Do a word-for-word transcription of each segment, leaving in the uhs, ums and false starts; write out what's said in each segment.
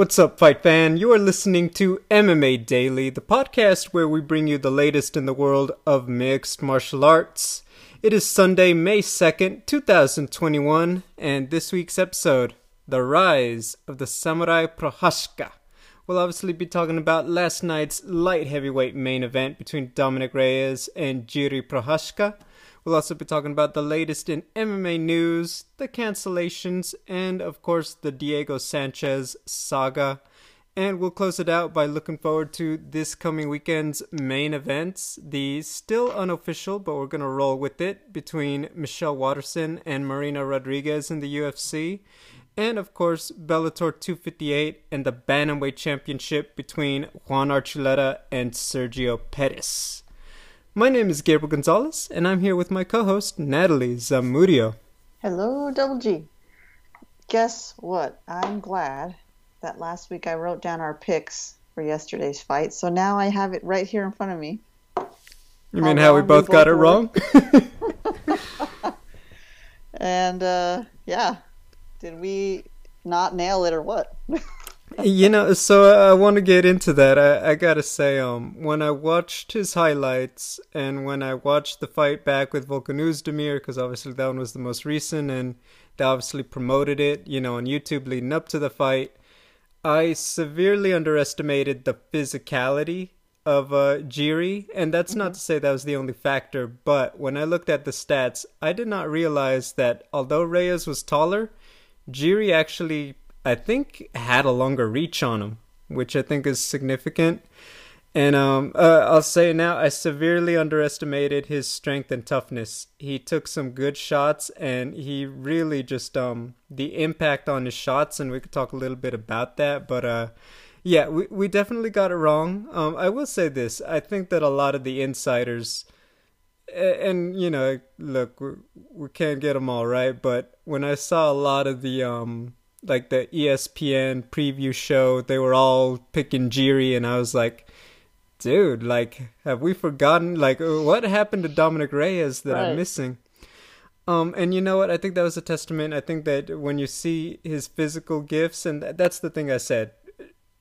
What's up, Fight Fan? You are listening to M M A Daily, the podcast where we bring you the latest in the world of mixed martial arts. It is Sunday, May second, two thousand twenty-one, and this week's episode, The Rise of the Samurai Procházka. We'll obviously be talking about last night's light heavyweight main event between Dominic Reyes and Jiří Procházka. We'll also be talking about the latest in M M A news, the cancellations, and of course the Diego Sanchez saga. And we'll close it out by looking forward to this coming weekend's main events, the still unofficial, but we're going to roll with it, between Michelle Waterson and Marina Rodriguez in the U F C. And of course, Bellator two fifty-eight and the Bantamweight Championship between Juan Archuleta and Sergio Pettis. My name is Gabriel Gonzalez, and I'm here with my co-host, Natalie Zamudio. Hello, Double G. Guess what? I'm glad that last week I wrote down our picks for yesterday's fight, so now I have it right here in front of me. You mean how we both got it wrong? And, uh, yeah. Did we not nail it or what? You know, so I want to get into that. I, I gotta say, um, when I watched his highlights and when I watched the fight back with Volkan Oezdemir, because obviously that one was the most recent and they obviously promoted it, you know, on YouTube leading up to the fight, I severely underestimated the physicality of uh, Jiří, and that's not to say that was the only factor, but when I looked at the stats, I did not realize that although Reyes was taller, Jiří actually, I think, had a longer reach on him, which I think is significant. And um, uh, I'll say now, I severely underestimated his strength and toughness. He took some good shots, and he really just, um, the impact on his shots, and we could talk a little bit about that. But uh, yeah, we, we definitely got it wrong. Um, I will say this, I think that a lot of the insiders, and, you know, look, we, we can't get them all right, but when I saw a lot of the... um. like the E S P N preview show, they were all picking Jiří, and I was like, dude, like, have we forgotten, like, what happened to Dominic Reyes that right. I'm missing? Um, and you know what, I think that was a testament. I think that when you see his physical gifts, and th that's the thing I said,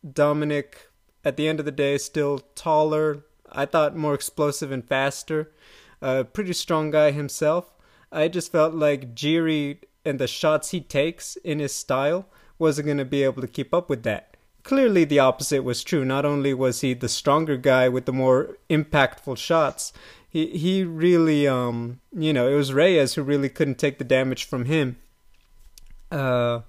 Dominic, at the end of the day, still taller, I thought more explosive and faster, a uh, pretty strong guy himself. I just felt like Jiří, and the shots he takes in his style, wasn't going to be able to keep up with that. Clearly the opposite was true. Not only was he the stronger guy with the more impactful shots, he, he really, um, you know, it was Reyes who really couldn't take the damage from him. Uh,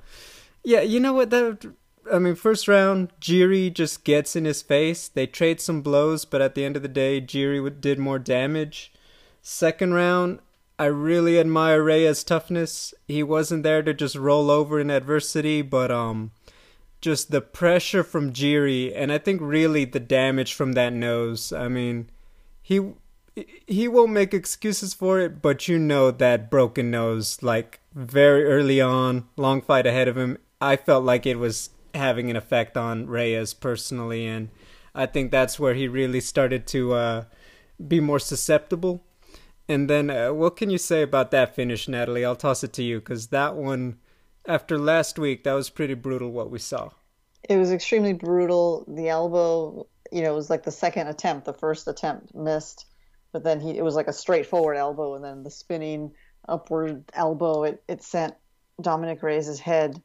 yeah, you know what, that, I mean, first round, Jiří just gets in his face. They trade some blows, but at the end of the day, Jiří did more damage. Second round, I really admire Reyes' toughness. He wasn't there to just roll over in adversity, but um, just the pressure from Jiří, and I think really the damage from that nose. I mean, he he won't make excuses for it, but you know that broken nose, like very early on, long fight ahead of him, I felt like it was having an effect on Reyes personally, and I think that's where he really started to uh, be more susceptible. And then uh, what can you say about that finish, Natalie? I'll toss it to you, because that one, after last week, that was pretty brutal what we saw. It was extremely brutal. The elbow, you know, it was like the second attempt. The first attempt missed, but then he, it was like a straightforward elbow, and then the spinning upward elbow, it, it sent Dominic Reyes' head,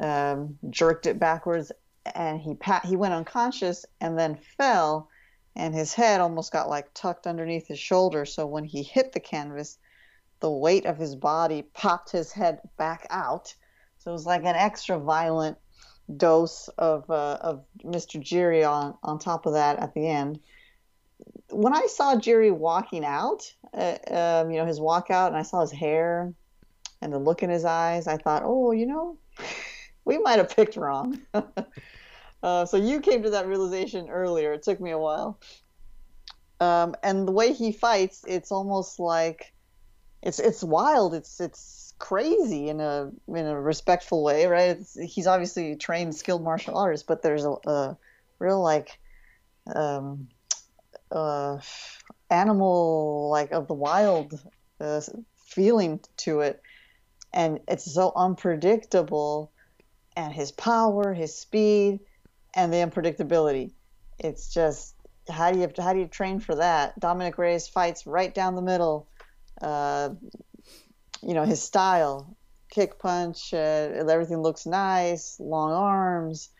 um, jerked it backwards, and he, pat he went unconscious and then fell. And his head almost got like tucked underneath his shoulder. So when he hit the canvas, the weight of his body popped his head back out. So it was like an extra violent dose of uh, of Mister Jiří on, on top of that at the end. When I saw Jiří walking out, uh, um, you know, his walkout, and I saw his hair and the look in his eyes, I thought, oh, you know, we might have picked wrong. Uh, so you came to that realization earlier. It took me a while. Um, and the way he fights, it's almost like it's it's wild. It's it's crazy in a in a respectful way, right? It's, he's obviously a trained, skilled martial artist, but there's a, a real like um, uh, animal like of the wild uh, feeling to it, and it's so unpredictable. and his power, his speed, and the unpredictability. It's just, how do you how do you train for that? Dominic Reyes fights right down the middle. Uh, you know, his style, kick, punch, uh, everything looks nice, long arms.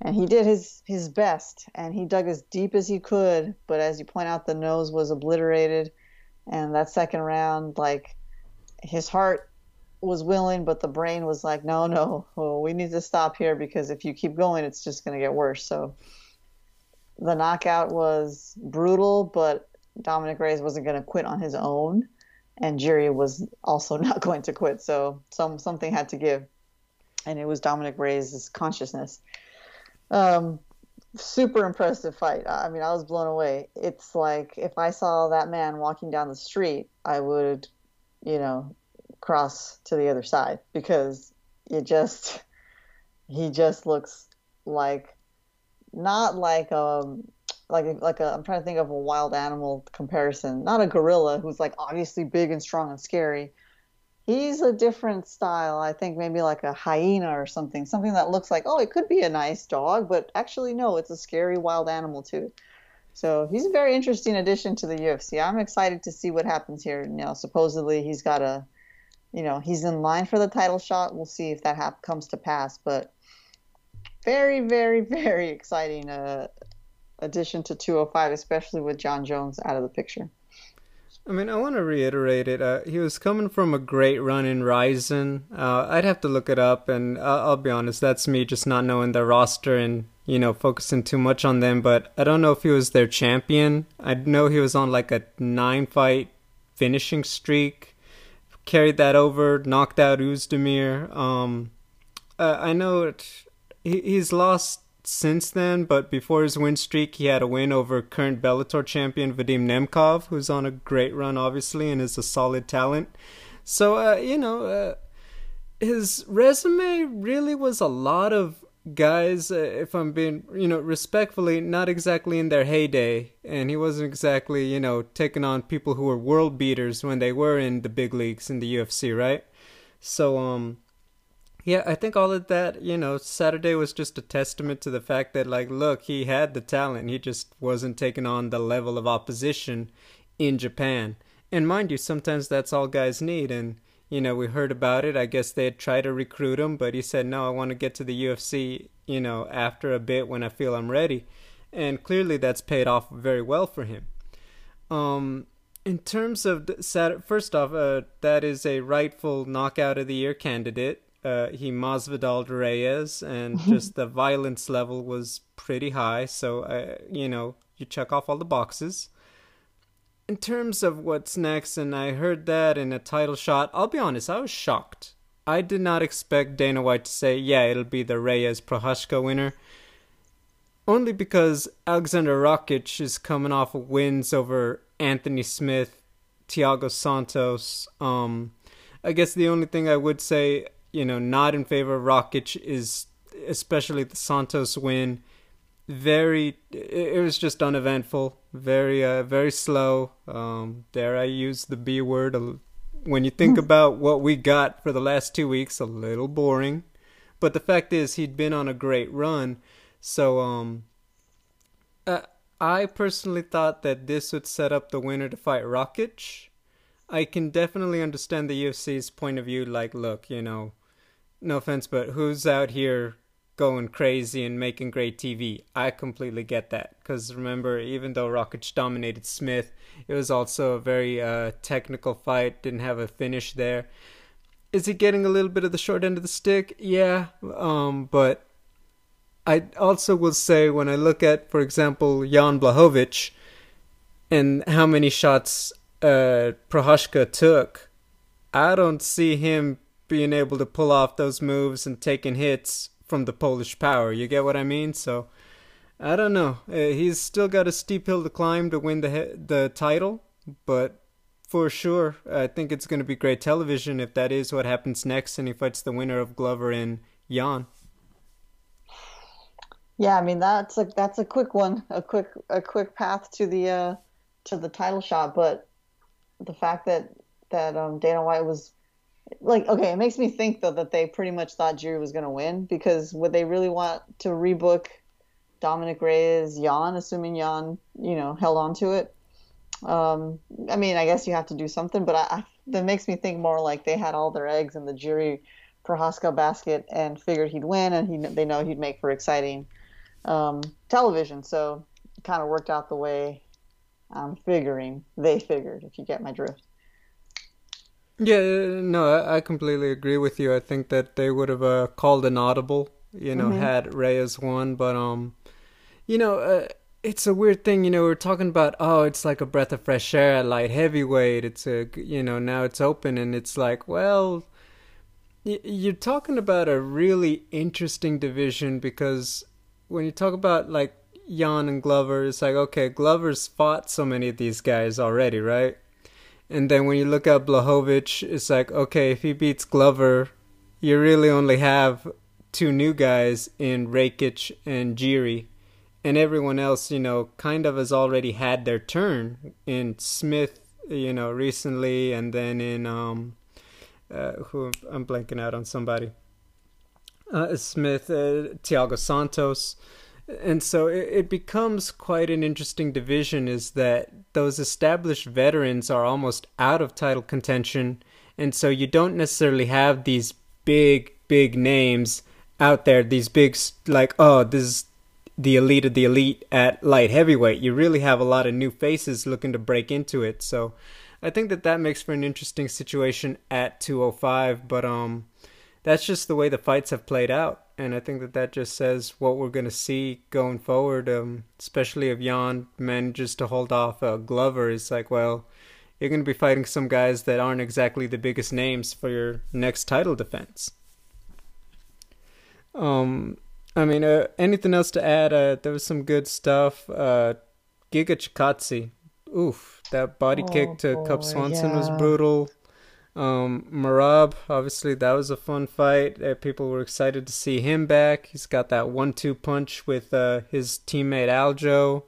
And he did his, his best, and he dug as deep as he could. But as you point out, the nose was obliterated. And that second round, like, his heart was willing, but the brain was like, no, no, well, we need to stop here, because if you keep going, it's just going to get worse. So the knockout was brutal, but Dominic Reyes wasn't going to quit on his own. And Jiří was also not going to quit. So some something had to give. And it was Dominic Reyes' consciousness. Um, super impressive fight. I mean, I was blown away. It's like, if I saw that man walking down the street, I would, you know, cross to the other side, because it just, he just looks like, not like a, like a, like a, I'm trying to think of a wild animal comparison, not a gorilla who's like obviously big and strong and scary. He's a different style. I think maybe like a hyena or something, something that looks like, oh, it could be a nice dog, but actually, no, it's a scary wild animal too. So he's a very interesting addition to the U F C. I'm excited to see what happens here. You know, supposedly he's got a, you know, he's in line for the title shot. We'll see if that ha- comes to pass, but very, very, very exciting uh, addition to two oh five, especially with John Jones out of the picture. I mean, I want to reiterate it. Uh, he was coming from a great run in Ryzen. Uh, I'd have to look it up, and I'll, I'll be honest, that's me just not knowing their roster and, you know, focusing too much on them. But I don't know if he was their champion. I know he was on like a nine-fight finishing streak, carried that over, knocked out Oezdemir. Um, uh, I know it, he, he's lost since then, but before his win streak, he had a win over current Bellator champion Vadim Nemkov, who's on a great run, obviously, and is a solid talent. So, uh, you know, uh, his resume really was a lot of guys, uh, if I'm being, you know, respectfully, not exactly in their heyday, and he wasn't exactly, you know, taking on people who were world beaters when they were in the big leagues in the U F C, right? So, um, yeah, I think all of that, you know, Saturday was just a testament to the fact that, like, look, he had the talent. He just wasn't taking on the level of opposition in Japan. And mind you, sometimes that's all guys need. And, you know, we heard about it. I guess they had tried to recruit him, but he said, no, I want to get to the U F C, you know, after a bit when I feel I'm ready. And clearly that's paid off very well for him. Um, in terms of the Saturday, first off, uh, that is a rightful knockout of the year candidate. Uh, he Masvidal Reyes, and just the violence level was pretty high. So, uh, you know, you check off all the boxes. In terms of what's next, and I heard that in a title shot, I'll be honest, I was shocked. I did not expect Dana White to say, yeah, it'll be the Reyes-Procházka winner. Only because Alexander Rakic is coming off of wins over Anthony Smith, Thiago Santos. Um, I guess the only thing I would say, you know, not in favor of Rakic is, especially the Santos win, very, it was just uneventful, very, uh, very slow. Um, dare I use the B word? When you think about what we got for the last two weeks, a little boring. But the fact is, he'd been on a great run. So, um, uh, I personally thought that this would set up the winner to fight Rakic. I can definitely understand the U F C's point of view, like, look, you know, no offense, but who's out here going crazy and making great T V? I completely get that, because remember, even though Rakic dominated Smith, it was also a very uh, technical fight, didn't have a finish there. Is he getting a little bit of the short end of the stick? Yeah, um, but I also will say, when I look at, for example, Jan Błachowicz, and how many shots uh, Procházka took, I don't see him being able to pull off those moves and taking hits from the Polish power. You get what I mean? So, I don't know. Uh, he's still got a steep hill to climb to win the the title, but for sure, I think it's going to be great television if that is what happens next and he fights the winner of Glover and Jan. Yeah, I mean, that's a, that's a quick one, a quick a quick path to the uh, to the title shot, but the fact that that um, Dana White was like, okay, it makes me think, though, that they pretty much thought Jiří was going to win, because would they really want to rebook Dominic Reyes, Jan, assuming Jan, you know, held on to it? Um, I mean, I guess you have to do something, but I, I, that makes me think more like they had all their eggs in the Jiří Procházka basket and figured he'd win, and he, they know he'd make for exciting um, television. So it kind of worked out the way I'm figuring they figured, if you get my drift. Yeah, no, I completely agree with you. I think that they would have uh, called an audible, you know, mm-hmm. had Reyes won. But, um, you know, uh, it's a weird thing. You know, we're talking about, oh, it's like a breath of fresh air at light heavyweight. It's a, you know, now it's open, and it's like, well, y- you're talking about a really interesting division, because when you talk about like Jan and Glover, it's like, okay, Glover's fought so many of these guys already, right? And then when you look at Błachowicz, it's like, okay, if he beats Glover, you really only have two new guys in Rakic and Jiří. And everyone else, you know, kind of has already had their turn in Smith, you know, recently. And then in, um, uh, who I'm blanking out on somebody, uh, Smith, uh, Thiago Santos. And so it becomes quite an interesting division, is that those established veterans are almost out of title contention. And so you don't necessarily have these big, big names out there, these big, like, oh, this is the elite of the elite at light heavyweight. You really have a lot of new faces looking to break into it. So I think that that makes for an interesting situation at two oh five. But um, that's just the way the fights have played out. And I think that that just says what we're going to see going forward, um, especially if Jan manages to hold off uh, Glover. It's like, well, you're going to be fighting some guys that aren't exactly the biggest names for your next title defense. Um, I mean, uh, anything else to add? Uh, there was some good stuff. Uh, Giga Chikadze. Oof, that body oh, kick to boy, Cub Swanson yeah. was brutal. Um, Merab, obviously that was a fun fight. Uh, people were excited to see him back. He's got that one two punch with uh, his teammate Aljo.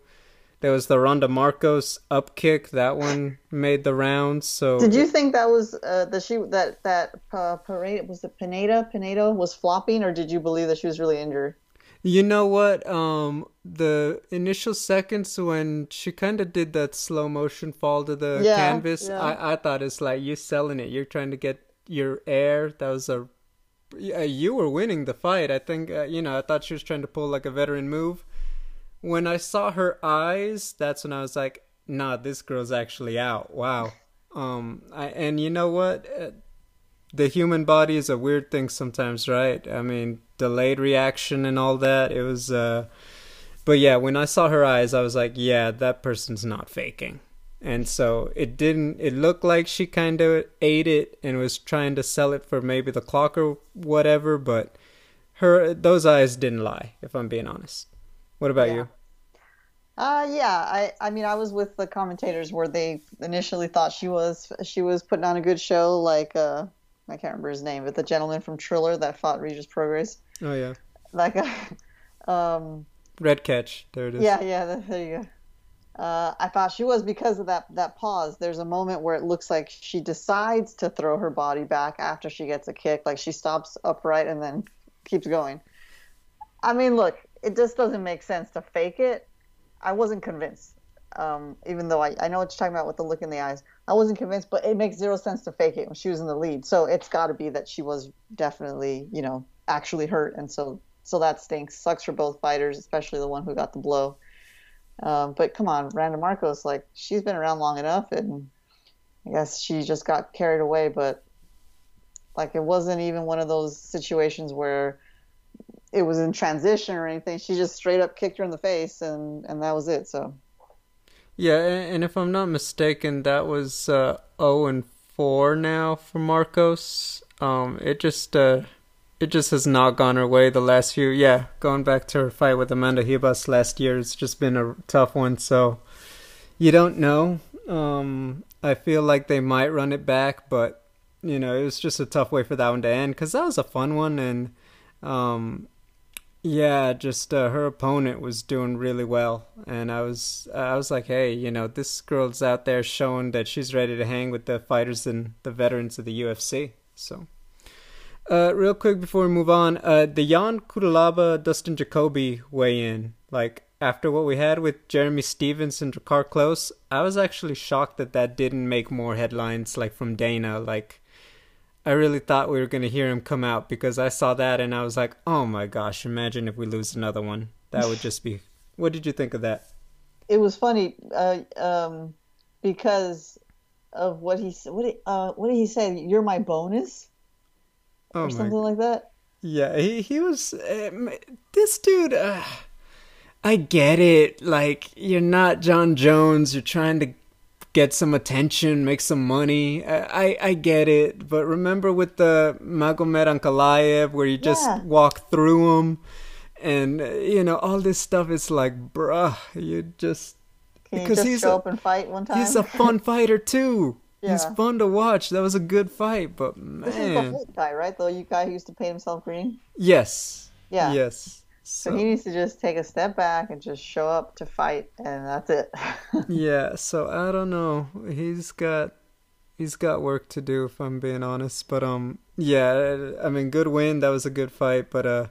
There was the Randa Markos up kick. That one made the rounds. So did you think that was uh, the she that that uh, parade was the Pineda Pinedo was flopping, or did you believe that she was really injured? You know what? Um, the initial seconds when she kind of did that slow motion fall to the yeah, canvas, yeah. I, I thought it's like, you're selling it. You're trying to get your air. That was a, you were winning the fight. I think, uh, you know, I thought she was trying to pull like a veteran move. When I saw her eyes, that's when I was like, nah, this girl's actually out. Wow. Um, I, and you know what? Uh, the human body is a weird thing sometimes, right? I mean, delayed reaction and all that. It was, uh, but yeah, when I saw her eyes, I was like, yeah, that person's not faking. And so it didn't, it looked like she kind of ate it and was trying to sell it for maybe the clock or whatever, but her, those eyes didn't lie, if I'm being honest. What about yeah. you? Uh, yeah, I, I mean, I was with the commentators where they initially thought she was, she was putting on a good show, like, uh, I can't remember his name, but the gentleman from Triller that fought Regis Prograis. Oh, yeah. That guy. Um, Red Catch. There it is. Yeah, yeah. There you go. Uh, I thought she was, because of that, that pause. There's a moment where it looks like she decides to throw her body back after she gets a kick. Like, she stops upright and then keeps going. I mean, look, it just doesn't make sense to fake it. I wasn't convinced. Um, even though I, I know what you're talking about with the look in the eyes. I wasn't convinced, but it makes zero sense to fake it when she was in the lead. So it's got to be that she was definitely, you know, actually hurt. And so so that stinks. Sucks for both fighters, especially the one who got the blow. Um, but come on, Randa Markos, like, she's been around long enough, and I guess she just got carried away. But, like, it wasn't even one of those situations where it was in transition or anything. She just straight up kicked her in the face, and, and that was it, so... Yeah, and if I'm not mistaken, that was uh, oh and four now for Markos. Um, it just uh, it just has not gone her way the last few. Yeah, going back to her fight with Amanda Ribas last year, it's just been a tough one. So you don't know. Um, I feel like they might run it back, but you know, it was just a tough way for that one to end, because that was a fun one, and um, yeah, just uh, her opponent was doing really well, and I was I was like, hey, you know, this girl's out there showing that she's ready to hang with the fighters and the veterans of the U F C. So, uh, real quick before we move on, uh, the Jan Kudalaba, Dustin Jacoby weigh-in. Like, after what we had with Jeremy Stevens and Drakkar Klose, I was actually shocked that that didn't make more headlines, like, from Dana. Like, I really thought we were going to hear him come out, because I saw that and I was like, oh my gosh, imagine if we lose another one. That would just be... What did you think of that? It was funny, uh, um, because of what he said. What did, uh, what did he say? You're my bonus? Oh, or my something God. Like that? Yeah, he, he was... Uh, this dude... Uh, I get it. Like, you're not John Jones. You're trying to get some attention, make some money. I, I, I get it. But remember with the Magomed Ankalaev, where you just yeah. walk through him, and, you know, all this stuff. It's like, bruh, you just... Can you because just he's show a, up and fight one time? He's a fun fighter, too. Yeah. He's fun to watch. That was a good fight, but, man... This is the Hulk guy, right? The guy who used to paint himself green? Yes. Yeah. Yes. So, so he needs to just take a step back and just show up to fight, and that's it. Yeah, so I don't know. He's got he's got work to do, if I'm being honest. But um, yeah, I mean, good win. That was a good fight, but uh,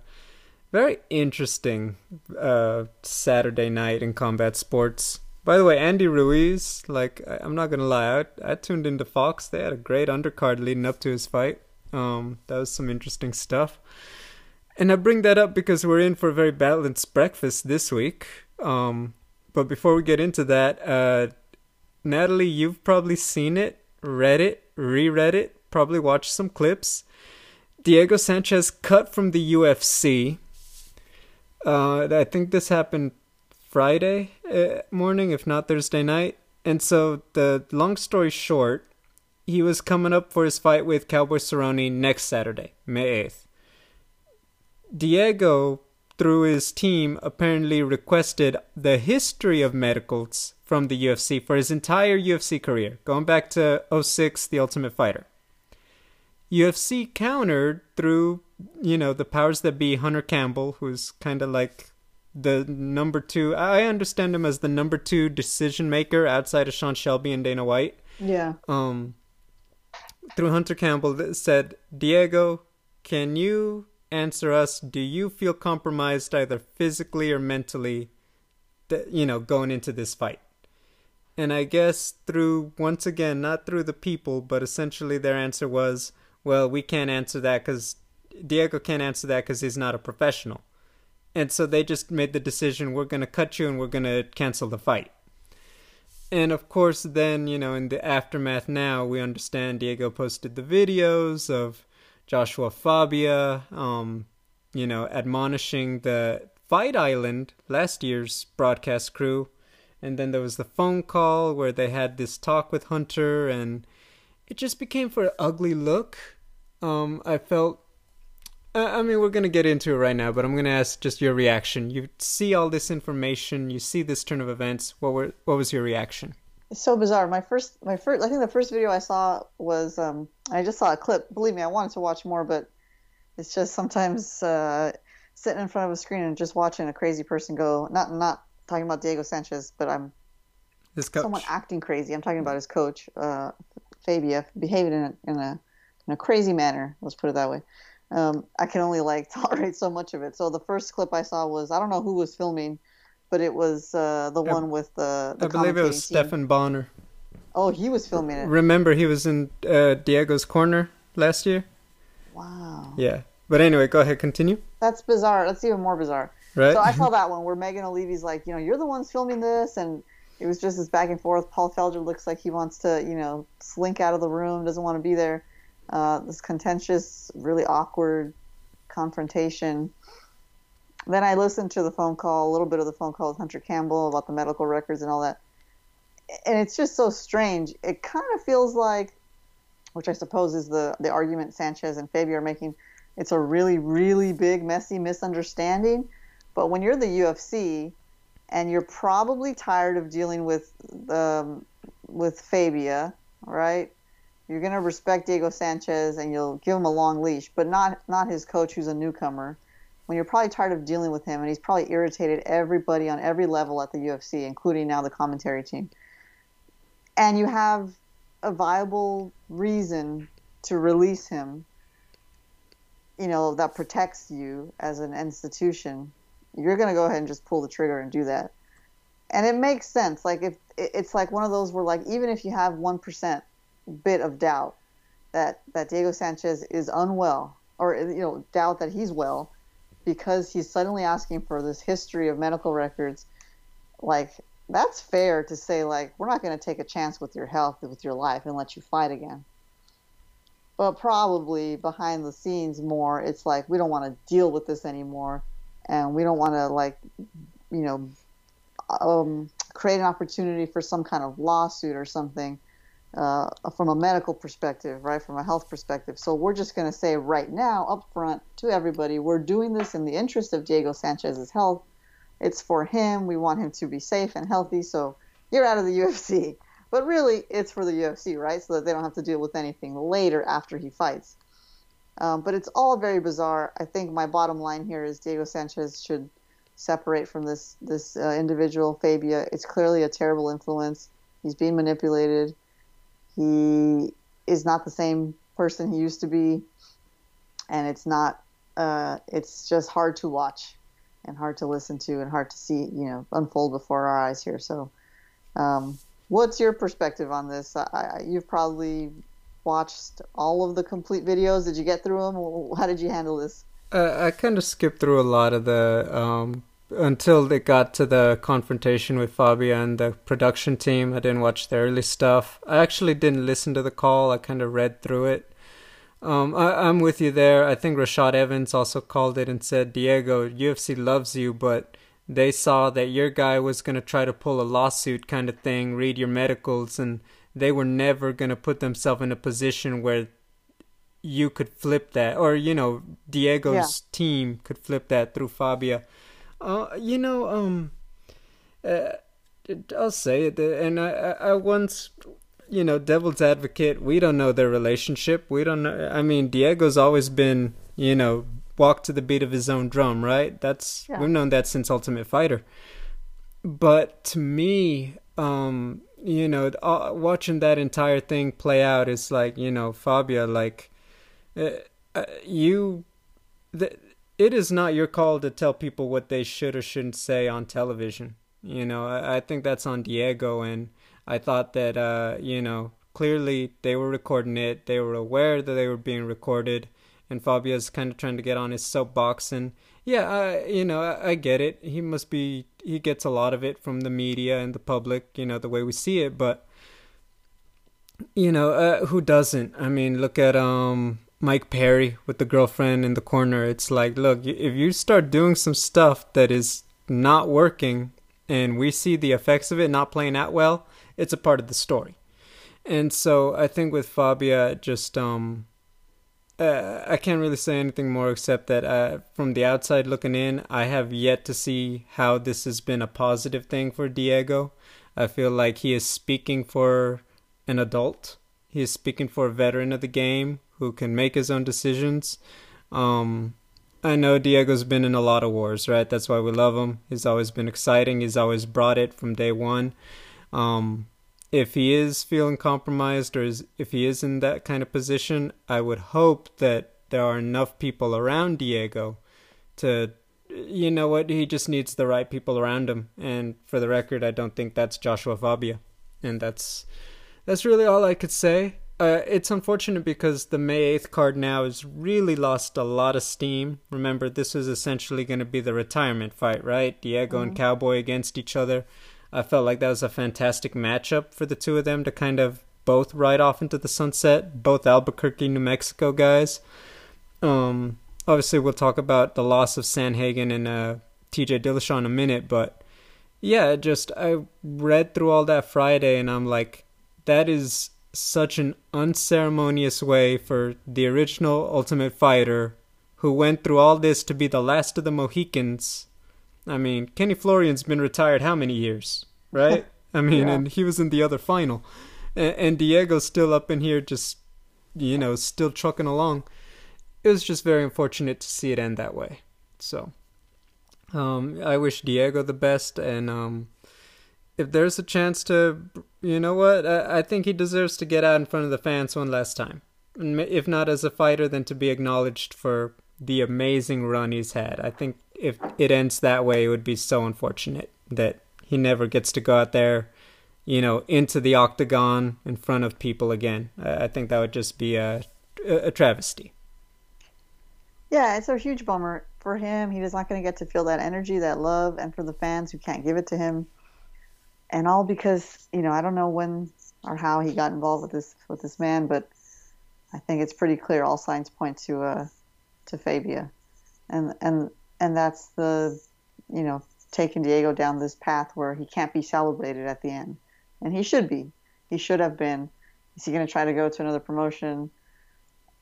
very interesting uh Saturday night in combat sports. By the way, Andy Ruiz, like, I, I'm not gonna lie, I, I tuned into Fox. They had a great undercard leading up to his fight. Um, that was some interesting stuff. And I bring that up because we're in for a very balanced breakfast this week. Um, but before we get into that, uh, Natalie, you've probably seen it, read it, reread it, probably watched some clips. Diego Sanchez cut from the U F C. Uh, I think this happened Friday morning, if not Thursday night. And so the long story short, he was coming up for his fight with Cowboy Cerrone next Saturday, May eighth. Diego, through his team, apparently requested the history of medicals from the U F C for his entire U F C career, going back to oh six, The Ultimate Fighter. U F C countered through, you know, the powers that be, Hunter Campbell, who's kind of like the number two. I understand him as the number two decision maker outside of Sean Shelby and Dana White. Yeah. Um. Through Hunter Campbell that said, Diego, can you... answer us, do you feel compromised either physically or mentally, th- you know, going into this fight? And I guess through, once again, not through the people, but essentially their answer was, well, we can't answer that because Diego can't answer that because he's not a professional. And so they just made the decision, we're going to cut you and we're going to cancel the fight. And of course, then, you know, in the aftermath now, we understand Diego posted the videos of Joshua Fabia, um, you know, admonishing the Fight Island, last year's broadcast crew. And then there was the phone call where they had this talk with Hunter, and it just became for an ugly look. Um, I felt, I, I mean, we're going to get into it right now, but I'm going to ask just your reaction. You see all this information, you see this turn of events. What were, what was your reaction? It's so bizarre. My first, my first, I think the first video I saw was, um, I just saw a clip. Believe me, I wanted to watch more, but it's just sometimes uh, sitting in front of a screen and just watching a crazy person go, not, not talking about Diego Sanchez, but I'm his coach. Someone acting crazy. I'm talking about his coach, uh, Fabia, behaving in a, in a, in a crazy manner. Let's put it that way. Um, I can only like tolerate so much of it. So the first clip I saw was, I don't know who was filming, but it was uh, the one with the, the I believe it was Stefan Bonner. Oh, he was filming it. Remember, he was in uh, Diego's corner last year. Wow. Yeah. But anyway, go ahead, continue. That's bizarre. That's even more bizarre. Right? So I saw that one where Megan O'Leary's like, you know, you're the ones filming this. And it was just this back and forth. Paul Felder looks like he wants to, you know, slink out of the room, doesn't want to be there. Uh, this contentious, really awkward confrontation. Then I listened to the phone call, a little bit of the phone call with Hunter Campbell about the medical records and all that. And it's just so strange. It kind of feels like, which I suppose is the, the argument Sanchez and Fabio are making, it's a really, really big, messy misunderstanding. But when you're the U F C and you're probably tired of dealing with, um, with Fabia, right? You're going to respect Diego Sanchez and you'll give him a long leash, but not, not his coach who's a newcomer. When you're probably tired of dealing with him, and he's probably irritated everybody on every level at the U F C, including now the commentary team. And you have a viable reason to release him, you know, that protects you as an institution, you're going to go ahead and just pull the trigger and do that. And it makes sense. Like, if it's like one of those where, like, even if you have one percent bit of doubt that, that Diego Sanchez is unwell, or, you know, doubt that he's well, because he's suddenly asking for this history of medical records, like, that's fair to say, like, we're not going to take a chance with your health, with your life, and let you fight again. But probably behind the scenes more, it's like, we don't want to deal with this anymore, and we don't want to, like, you know, um, create an opportunity for some kind of lawsuit or something uh, from a medical perspective, right, from a health perspective. So we're just going to say right now, up front, to everybody, we're doing this in the interest of Diego Sanchez's health. It's for him. We want him to be safe and healthy, so you're out of the U F C. But really, it's for the U F C, right? So that they don't have to deal with anything later after he fights. Um, but it's all very bizarre. I think my bottom line here is Diego Sanchez should separate from this this uh, individual, Fabia. It's clearly a terrible influence. He's being manipulated. He is not the same person he used to be, and it's not. Uh, it's just hard to watch, and hard to listen to, and hard to see, you know, unfold before our eyes here. So. Um, What's your perspective on this? I, you've probably watched all of the complete videos. Did you get through them? How did you handle this? Uh, I kind of skipped through a lot of the, um, until they got to the confrontation with Fabia and the production team. I didn't watch the early stuff. I actually didn't listen to the call. I kind of read through it. Um, I, I'm with you there. I think Rashad Evans also called it and said, Diego, U F C loves you, but they saw that your guy was going to try to pull a lawsuit kind of thing, read your medicals, and they were never going to put themselves in a position where you could flip that, or, you know, Diego's yeah. team could flip that through Fabia. Uh, you know, um, uh, I'll say it, and I, I once, you know, devil's advocate, we don't know their relationship. We don't know. I mean, Diego's always been, you know, walk to the beat of his own drum, right? That's yeah. We've known that since Ultimate Fighter. But to me, um, you know, uh, watching that entire thing play out is like, you know, Fabia, like, uh, uh, you, the, it is not your call to tell people what they should or shouldn't say on television. You know, I, I think that's on Diego, and I thought that, uh, you know, clearly they were recording it. They were aware that they were being recorded. And Fabia's kind of trying to get on his soapbox, and yeah, I, you know, I, I get it. He must be, he gets a lot of it from the media and the public, you know, the way we see it. But you know, uh, who doesn't? I mean, look at um Mike Perry with the girlfriend in the corner. It's like, look, if you start doing some stuff that is not working, and we see the effects of it not playing out well, it's a part of the story. And so I think with Fabia, just um. Uh, I can't really say anything more except that uh, from the outside looking in, I have yet to see how this has been a positive thing for Diego. I feel like he is speaking for an adult. He is speaking for a veteran of the game who can make his own decisions. Um, I know Diego's been in a lot of wars, right? That's why we love him. He's always been exciting. He's always brought it from day one. Um, If he is feeling compromised, or is, if he is in that kind of position, I would hope that there are enough people around Diego to, you know what, he just needs the right people around him. And for the record, I don't think that's Joshua Fabia. And that's that's really all I could say. Uh, it's unfortunate because the May eighth card now has really lost a lot of steam. Remember, this is essentially going to be the retirement fight, right? Diego mm-hmm. and Cowboy against each other. I felt like that was a fantastic matchup for the two of them to kind of both ride off into the sunset, both Albuquerque, New Mexico guys. Um, obviously, we'll talk about the loss of Sanhagen and uh, T J Dillashaw in a minute, but yeah, just I read through all that Friday, and I'm like, that is such an unceremonious way for the original Ultimate Fighter, who went through all this to be the last of the Mohicans. I mean, Kenny Florian's been retired how many years, right? I mean, yeah. And he was in the other final. And, and Diego's still up in here just, you know, still trucking along. It was just very unfortunate to see it end that way. So, um, I wish Diego the best. And um, if there's a chance to, you know what? I, I think he deserves to get out in front of the fans one last time. if not as a fighter, then to be acknowledged for the amazing run he's had. I think if it ends that way, it would be so unfortunate that he never gets to go out there, you know, into the octagon in front of people again. I think that would just be a, a travesty. Yeah, it's a huge bummer for him. He was not going to get to feel that energy, that love, and for the fans who can't give it to him. And all because, you know, I don't know when or how he got involved with this with this man, but I think it's pretty clear all signs point to uh, to Fabia. And and and that's the, you know, taking Diego down this path where he can't be celebrated at the end. And he should be. He should have been. Is he going to try to go to another promotion?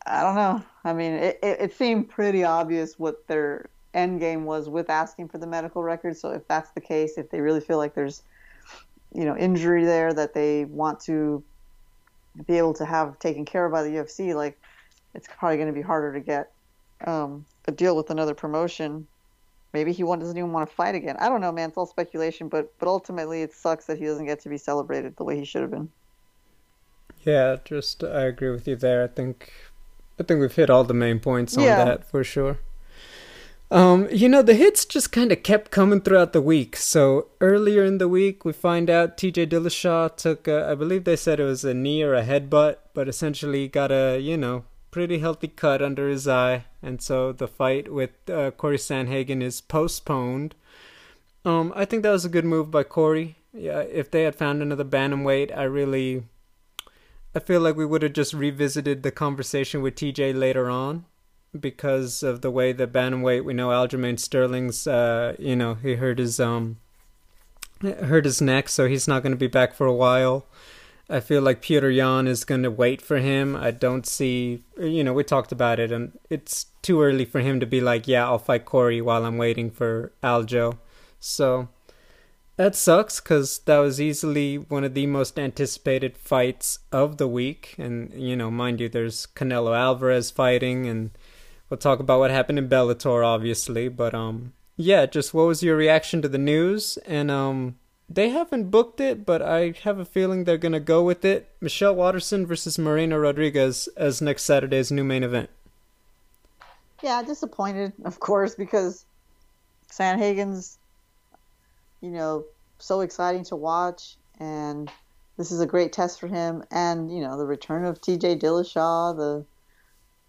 I don't know. I mean, it, it, it seemed pretty obvious what their end game was with asking for the medical record. So if that's the case, if they really feel like there's, you know, injury there that they want to be able to have taken care of by the U F C, like, it's probably going to be harder to get um, a deal with another promotion. Maybe he doesn't even want to fight again. I don't know, man. It's all speculation, but, but ultimately it sucks that he doesn't get to be celebrated the way he should have been. Yeah, just I agree with you there. I think I think we've hit all the main points on yeah. that for sure. Um, you know, the hits just kind of kept coming throughout the week. So earlier in the week, we find out T J Dillashaw took, a, I believe they said it was a knee or a headbutt, but essentially got a, you know, pretty healthy cut under his eye. And so the fight with uh, Corey Sandhagen is postponed. Um, I think that was a good move by Corey. Yeah, if they had found another bantamweight, I really, I feel like we would have just revisited the conversation with T J later on. Because of the way the bantamweight, we know Aljamain Sterling's, uh, you know, he hurt his um, hurt his neck, so he's not going to be back for a while. I feel like Petr Yan is going to wait for him. I don't see, you know, we talked about it, and it's too early for him to be like, yeah, I'll fight Corey while I'm waiting for Aljo. So that sucks, because that was easily one of the most anticipated fights of the week. And, you know, mind you, there's Canelo Alvarez fighting, and we'll talk about what happened in Bellator, obviously, but um, yeah, just what was your reaction to the news? And um, they haven't booked it, but I have a feeling they're going to go with it. Michelle Waterson versus Marina Rodriguez as next Saturday's new main event. Yeah, disappointed, of course, because Sandhagen's, you know, so exciting to watch, and this is a great test for him. And, you know, the return of T J Dillashaw, the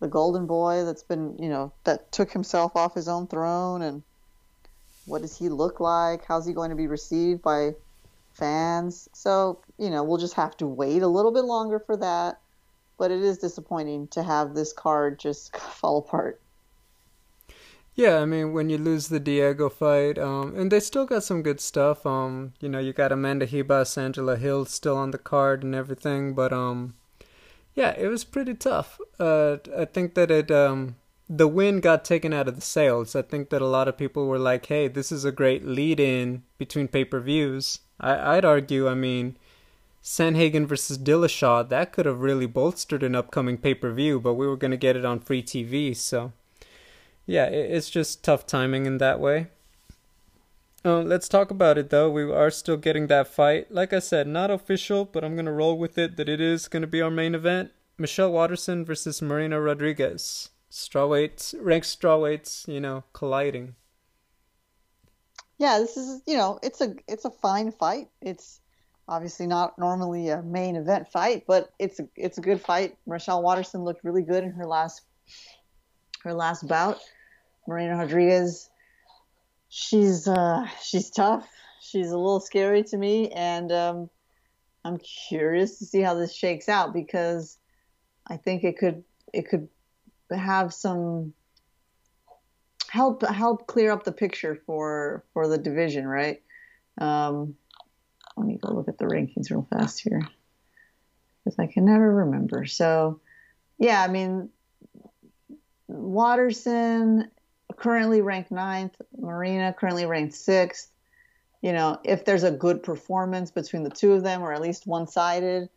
the golden boy that's been, you know, that took himself off his own throne. And what does he look like? How's he going to be received by fans? So, you know, we'll just have to wait a little bit longer for that. But it is disappointing to have this card just fall apart. Yeah, I mean, when you lose the Diego fight, um, and they still got some good stuff. Um, you know, you got Amanda Ribas, Angela Hill still on the card and everything, but um, yeah, it was pretty tough. Uh, I think that it um, the win got taken out of the sales. I think that a lot of people were like, hey, this is a great lead-in between pay-per-views. I, I'd argue, I mean, Sandhagen versus Dillashaw, that could have really bolstered an upcoming pay-per-view, but we were going to get it on free T V, so yeah, it, it's just tough timing in that way. Uh, let's talk about it, though. We are still getting that fight. Like I said, not official, but I'm going to roll with it that it is going to be our main event. Michelle Waterson versus Marina Rodriguez. Strawweights, ranked strawweights, you know, colliding. Yeah, this is, you know, it's a it's a fine fight. It's obviously not normally a main event fight, but it's a, it's a good fight. Michelle Waterson looked really good in her last her last bout. Marina Rodriguez, She's uh she's tough. She's a little scary to me, and um, I'm curious to see how this shakes out, because I think it could it could have some help help clear up the picture for for the division, right? Um, let me go look at the rankings real fast here, because I can never remember. So yeah, I mean, Waterson currently ranked ninth, Marina currently ranked sixth. You know, if there's a good performance between the two of them, or at least one-sided,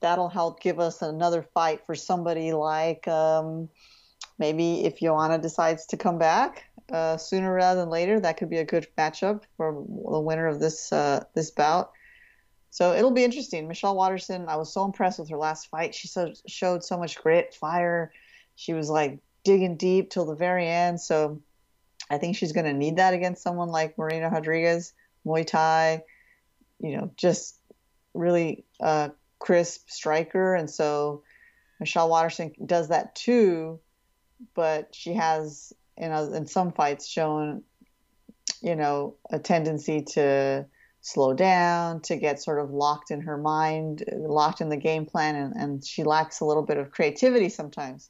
that'll help give us another fight for somebody like, um, maybe if Joanna decides to come back uh, sooner rather than later, that could be a good matchup for the winner of this uh, this bout. So it'll be interesting. Michelle Waterson, I was so impressed with her last fight. She so, showed so much grit, fire. She was like digging deep till the very end. So I think she's going to need that against someone like Marina Rodriguez, Muay Thai, you know, just really uh, crisp striker. And so Michelle Waterson does that too, but she has, you know, in some fights shown, you know, a tendency to slow down, to get sort of locked in her mind, locked in the game plan, and, and she lacks a little bit of creativity sometimes.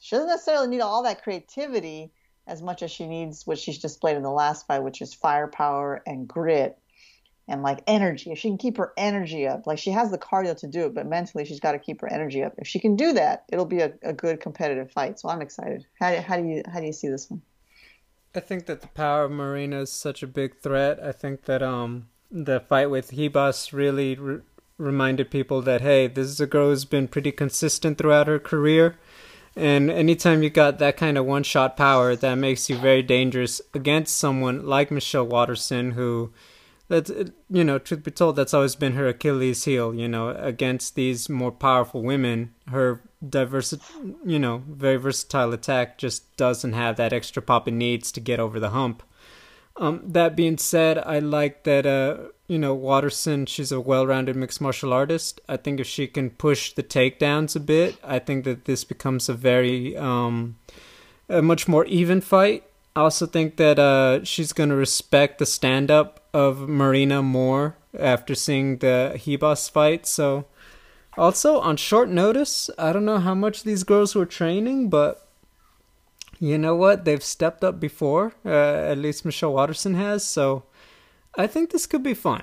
She doesn't necessarily need all that creativity as much as she needs what she's displayed in the last fight, which is firepower and grit and, like, energy. If she can keep her energy up, like, she has the cardio to do it, but mentally she's got to keep her energy up. If she can do that, it'll be a, a good competitive fight, so I'm excited. How, how do you how do you see this one? I think that the power of Marina is such a big threat. I think that um, the fight with Hebas really re- reminded people that, hey, this is a girl who's been pretty consistent throughout her career. And anytime you got that kind of one-shot power, that makes you very dangerous against someone like Michelle Waterson, who, that's, you know, truth be told, that's always been her Achilles heel, you know, against these more powerful women. Her diverse, you know, very versatile attack just doesn't have that extra pop it needs to get over the hump. Um, that being said, I like that, uh, you know, Waterson, she's a well-rounded mixed martial artist. I think if she can push the takedowns a bit, I think that this becomes a very, um, a much more even fight. I also think that uh, she's going to respect the stand-up of Marina more after seeing the Hebas fight. So, also, on short notice, I don't know how much these girls were training, but you know what? They've stepped up before, uh, at least Michelle Waterson has, so I think this could be fun.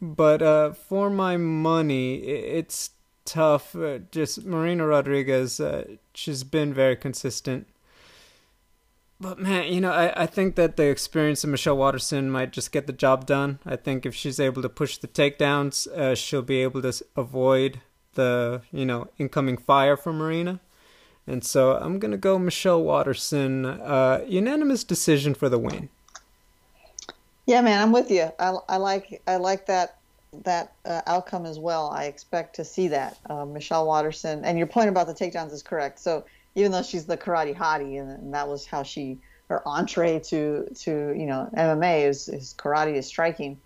But uh, for my money, it's tough. Uh, just Marina Rodriguez, uh, she's been very consistent. But, man, you know, I, I think that the experience of Michelle Waterson might just get the job done. I think if she's able to push the takedowns, uh, she'll be able to avoid the, you know, incoming fire from Marina. And so I'm going to go Michelle Waterson, uh, unanimous decision for the win. Yeah, man, I'm with you. I, I like I like that, that uh, outcome as well. I expect to see that. Uh, Michelle Waterson, and your point about the takedowns is correct. So, even though she's the karate hottie, and, and that was how she, her entree to, to you know, M M A is, is karate, is striking.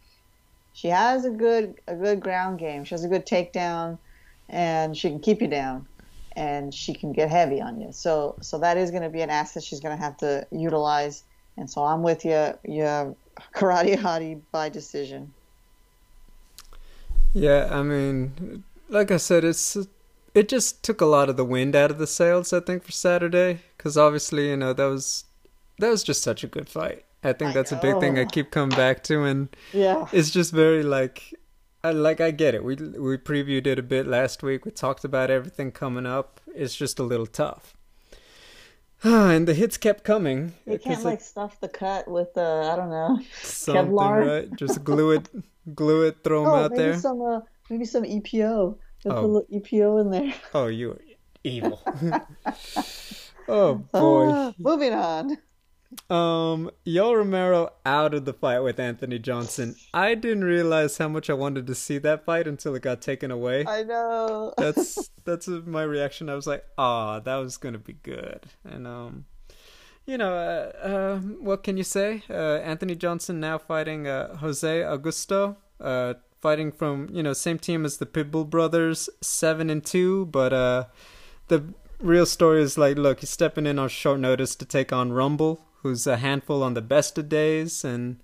She has a good a good ground game. She has a good takedown, and she can keep you down, and she can get heavy on you. So so that is going to be an asset she's going to have to utilize. And so I'm with you, you karate hottie by decision. Yeah, I mean, like I said, it's... It just took a lot of the wind out of the sails, I think, for Saturday. Because obviously, you know, that was that was just such a good fight. I think I that's know. a big thing I keep coming back to. And yeah, it's just very, like, I, like I get it. We we previewed it a bit last week. We talked about everything coming up. It's just a little tough. And the hits kept coming. You can't, like, it, stuff the cut with, uh, I don't know, something, Kevlar. Right? Just glue it, glue it, throw them oh, out maybe there. Some, uh, maybe some E P O. They'll oh. put a little E P O in there. Oh, you are evil. Oh, boy. Uh, moving on. Um, Yoel Romero out of the fight with Anthony Johnson. I didn't realize how much I wanted to see that fight until it got taken away. I know. that's that's my reaction. I was like, ah, that was going to be good. And, um, you know, uh, uh, what can you say? Uh, Anthony Johnson now fighting uh, José Augusto. Uh, Fighting from, you know, same team as the Pitbull brothers, seven and two, but uh, the real story is like, look, he's stepping in on short notice to take on Rumble, who's a handful on the best of days, and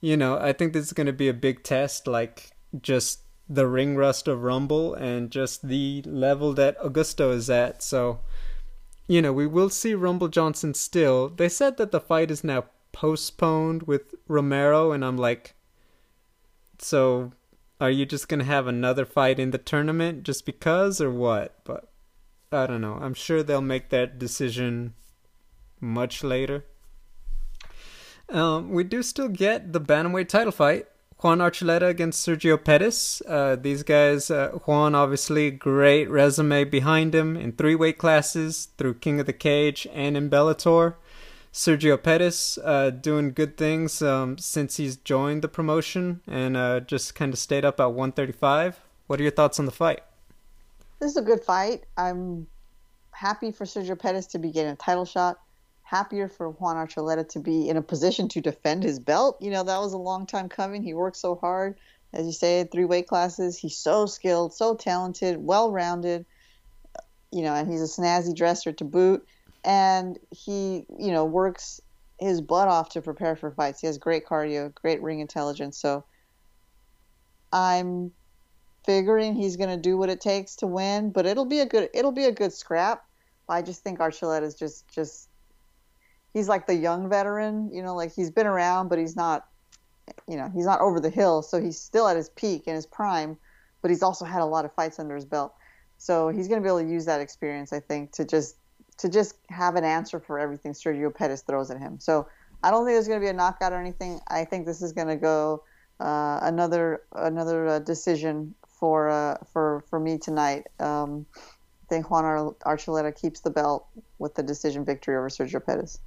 you know, I think this is going to be a big test, like just the ring rust of Rumble and just the level that Augusto is at. So, you know, we will see Rumble Johnson still. They said that the fight is now postponed with Romero, and I'm like, so are you just going to have another fight in the tournament just because or what? But I don't know. I'm sure they'll make that decision much later. Um, we do still get the Bantamweight title fight. Juan Archuleta against Sergio Pettis. Uh, these guys, uh, Juan, obviously, great resume behind him in three weight classes through King of the Cage and in Bellator. Sergio Pettis uh, doing good things um, since he's joined the promotion and uh, just kind of stayed up at one thirty-five. What are your thoughts on the fight? This is a good fight. I'm happy for Sergio Pettis to be getting a title shot. Happier for Juan Archuleta to be in a position to defend his belt. You know, that was a long time coming. He worked so hard. As you say, three weight classes. He's so skilled, so talented, well-rounded. You know, and he's a snazzy dresser to boot. And he, you know, works his butt off to prepare for fights. He has great cardio, great ring intelligence. So I'm figuring he's going to do what it takes to win, but it'll be a good, it'll be a good scrap. I just think Archuleta is just, just, he's like the young veteran, you know, like he's been around, but he's not, you know, he's not over the hill. So he's still at his peak and his prime, but he's also had a lot of fights under his belt. So he's going to be able to use that experience, I think, to just, to just have an answer for everything Sergio Pettis throws at him. So I don't think there's going to be a knockout or anything. I think this is going to go uh, another another uh, decision for uh, for for me tonight. Um, I think Juan Ar- Archuleta keeps the belt with the decision victory over Sergio Pettis.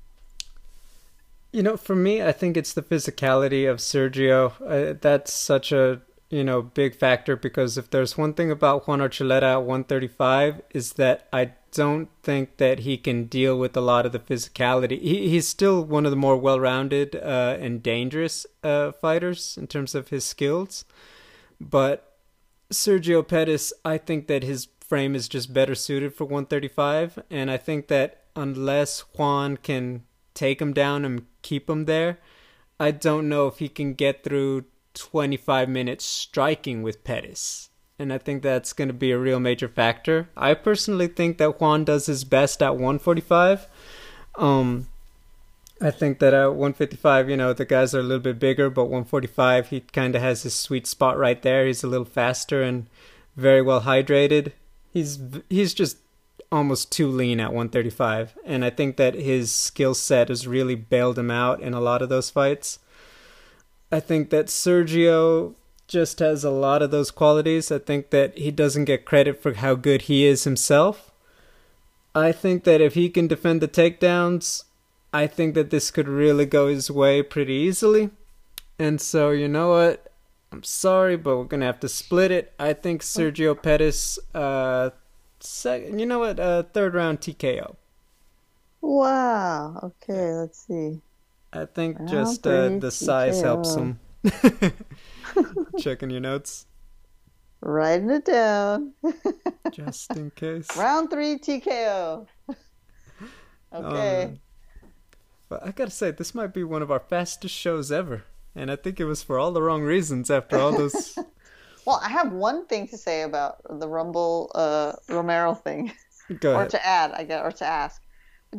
You know, for me, I think it's the physicality of Sergio. Uh, that's such a you know big factor, because if there's one thing about Juan Archuleta at one thirty-five is that I don't think that he can deal with a lot of the physicality. He he's still one of the more well-rounded uh, and dangerous uh, fighters in terms of his skills. But Sergio Pettis, I think that his frame is just better suited for one thirty-five. And I think that unless Juan can take him down and keep him there, I don't know if he can get through twenty-five minutes striking with Pettis. And I think that's going to be a real major factor. I personally think that Juan does his best at one forty-five. Um, I think that at one fifty-five, you know, the guys are a little bit bigger, but one forty-five, he kind of has his sweet spot right there. He's a little faster and very well hydrated. He's he's just almost too lean at one thirty-five. And I think that his skill set has really bailed him out in a lot of those fights. I think that Sergio just has a lot of those qualities. I think that he doesn't get credit for how good he is himself. I think that if he can defend the takedowns, I think that this could really go his way pretty easily. And so, you know what? I'm sorry, but we're going to have to split it. I think Sergio Pettis, uh, second, you know what? Uh, third round T K O. Wow. Okay, let's see. I think round just uh, the T K O. Size helps him. Checking your notes, writing it down just in case. Round three T K O. Okay. Um, well, I gotta say, this might be one of our fastest shows ever, and I think it was for all the wrong reasons after all those. Well, I have one thing to say about the Rumble uh, Romero thing. Go ahead. Or to add, I guess, or to ask.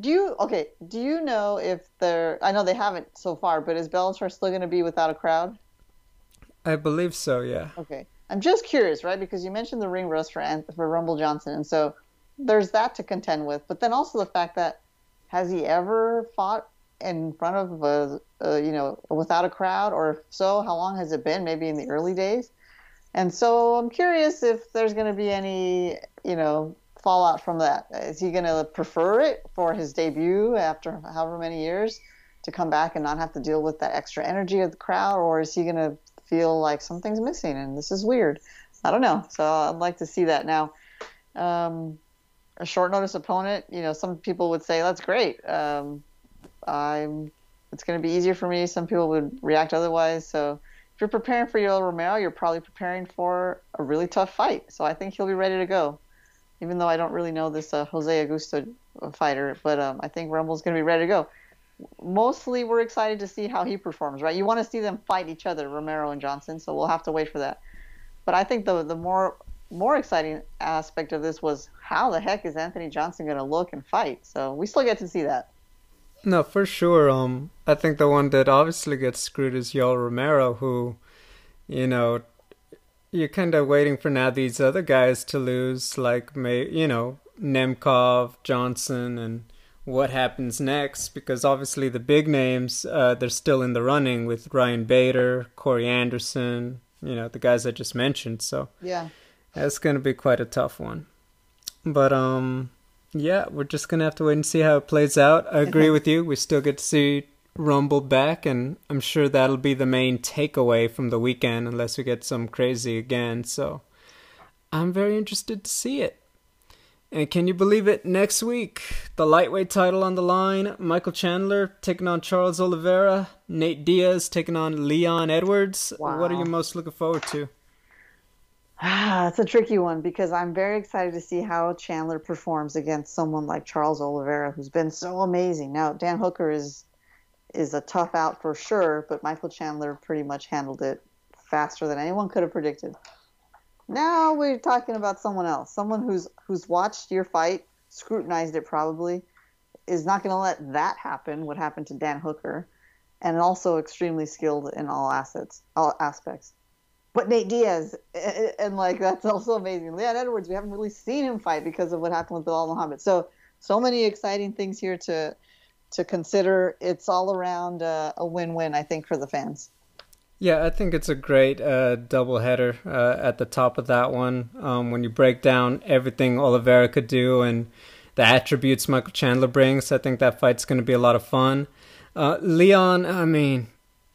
Do you, okay, do you know if they're, I know they haven't so far, but is Bellator still going to be without a crowd? I believe so, yeah. Okay. I'm just curious, right? Because you mentioned the ring roast for for Rumble Johnson, and so there's that to contend with. But then also the fact that, has he ever fought in front of, a, a you know, without a crowd? Or if so, how long has it been? Maybe in the early days? And so I'm curious if there's going to be any, you know, fallout from that. Is he going to prefer it for his debut after however many years to come back and not have to deal with that extra energy of the crowd? Or is he going to feel like something's missing and this is weird? I don't know. So I'd like to see that. Now, um, a short notice opponent, you know, some people would say that's great. Um, I'm, it's going to be easier for me. Some people would react otherwise. So if you're preparing for Yoel Romero, you're probably preparing for a really tough fight. So I think he'll be ready to go. Even though I don't really know this uh, José Augusto fighter, but um, I think Rumble's going to be ready to go. Mostly we're excited to see how he performs, right? You want to see them fight each other, Romero and Johnson, so we'll have to wait for that. But I think the the more more exciting aspect of this was, how the heck is Anthony Johnson going to look and fight? So we still get to see that. No, for sure. Um, I think the one that obviously gets screwed is Yoel Romero, who, you know, you're kind of waiting for now these other guys to lose, like, may you know, Nemkov, Johnson, and what happens next? Because obviously the big names, uh, they're still in the running with Ryan Bader, Corey Anderson, you know, the guys I just mentioned. So yeah, that's going to be quite a tough one. But um, yeah, we're just going to have to wait and see how it plays out. I agree okay. with you. We still get to see Rumble back, and I'm sure that'll be the main takeaway from the weekend unless we get some crazy again. So I'm very interested to see it. And can you believe it? Next week, the lightweight title on the line. Michael Chandler taking on Charles Oliveira. Nate Diaz taking on Leon Edwards. Wow. What are you most looking forward to? Ah, it's a tricky one because I'm very excited to see how Chandler performs against someone like Charles Oliveira, who's been so amazing. Now, Dan Hooker is is a tough out for sure, but Michael Chandler pretty much handled it faster than anyone could have predicted. Now we're talking about someone else, someone who's who's watched your fight, scrutinized it probably, is not going to let that happen, what happened to Dan Hooker, and also extremely skilled in all assets, all aspects. But Nate Diaz, and like that's also amazing. Leon Edwards, we haven't really seen him fight because of what happened with Bilal Muhammad. So, so many exciting things here to to consider. It's all around uh, a win-win, I think, for the fans. Yeah, I think it's a great uh, doubleheader uh, at the top of that one. Um, when you break down everything Oliveira could do and the attributes Michael Chandler brings, I think that fight's going to be a lot of fun. Uh, Leon, I mean,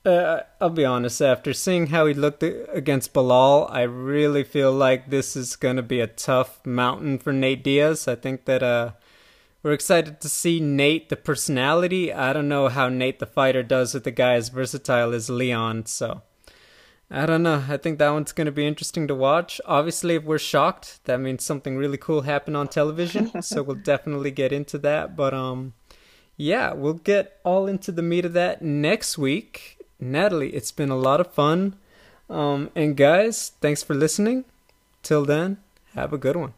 uh, I'll be honest, after seeing how he looked against Bilal, I really feel like this is going to be a tough mountain for Nate Diaz. I think that uh, we're excited to see Nate, the personality. I don't know how Nate the fighter does with a guy as versatile as Leon, so I don't know. I think that one's going to be interesting to watch. Obviously, if we're shocked, that means something really cool happened on television, so we'll definitely get into that. But um, yeah, we'll get all into the meat of that next week. Natalie, it's been a lot of fun. Um, and guys, thanks for listening. Till then, have a good one.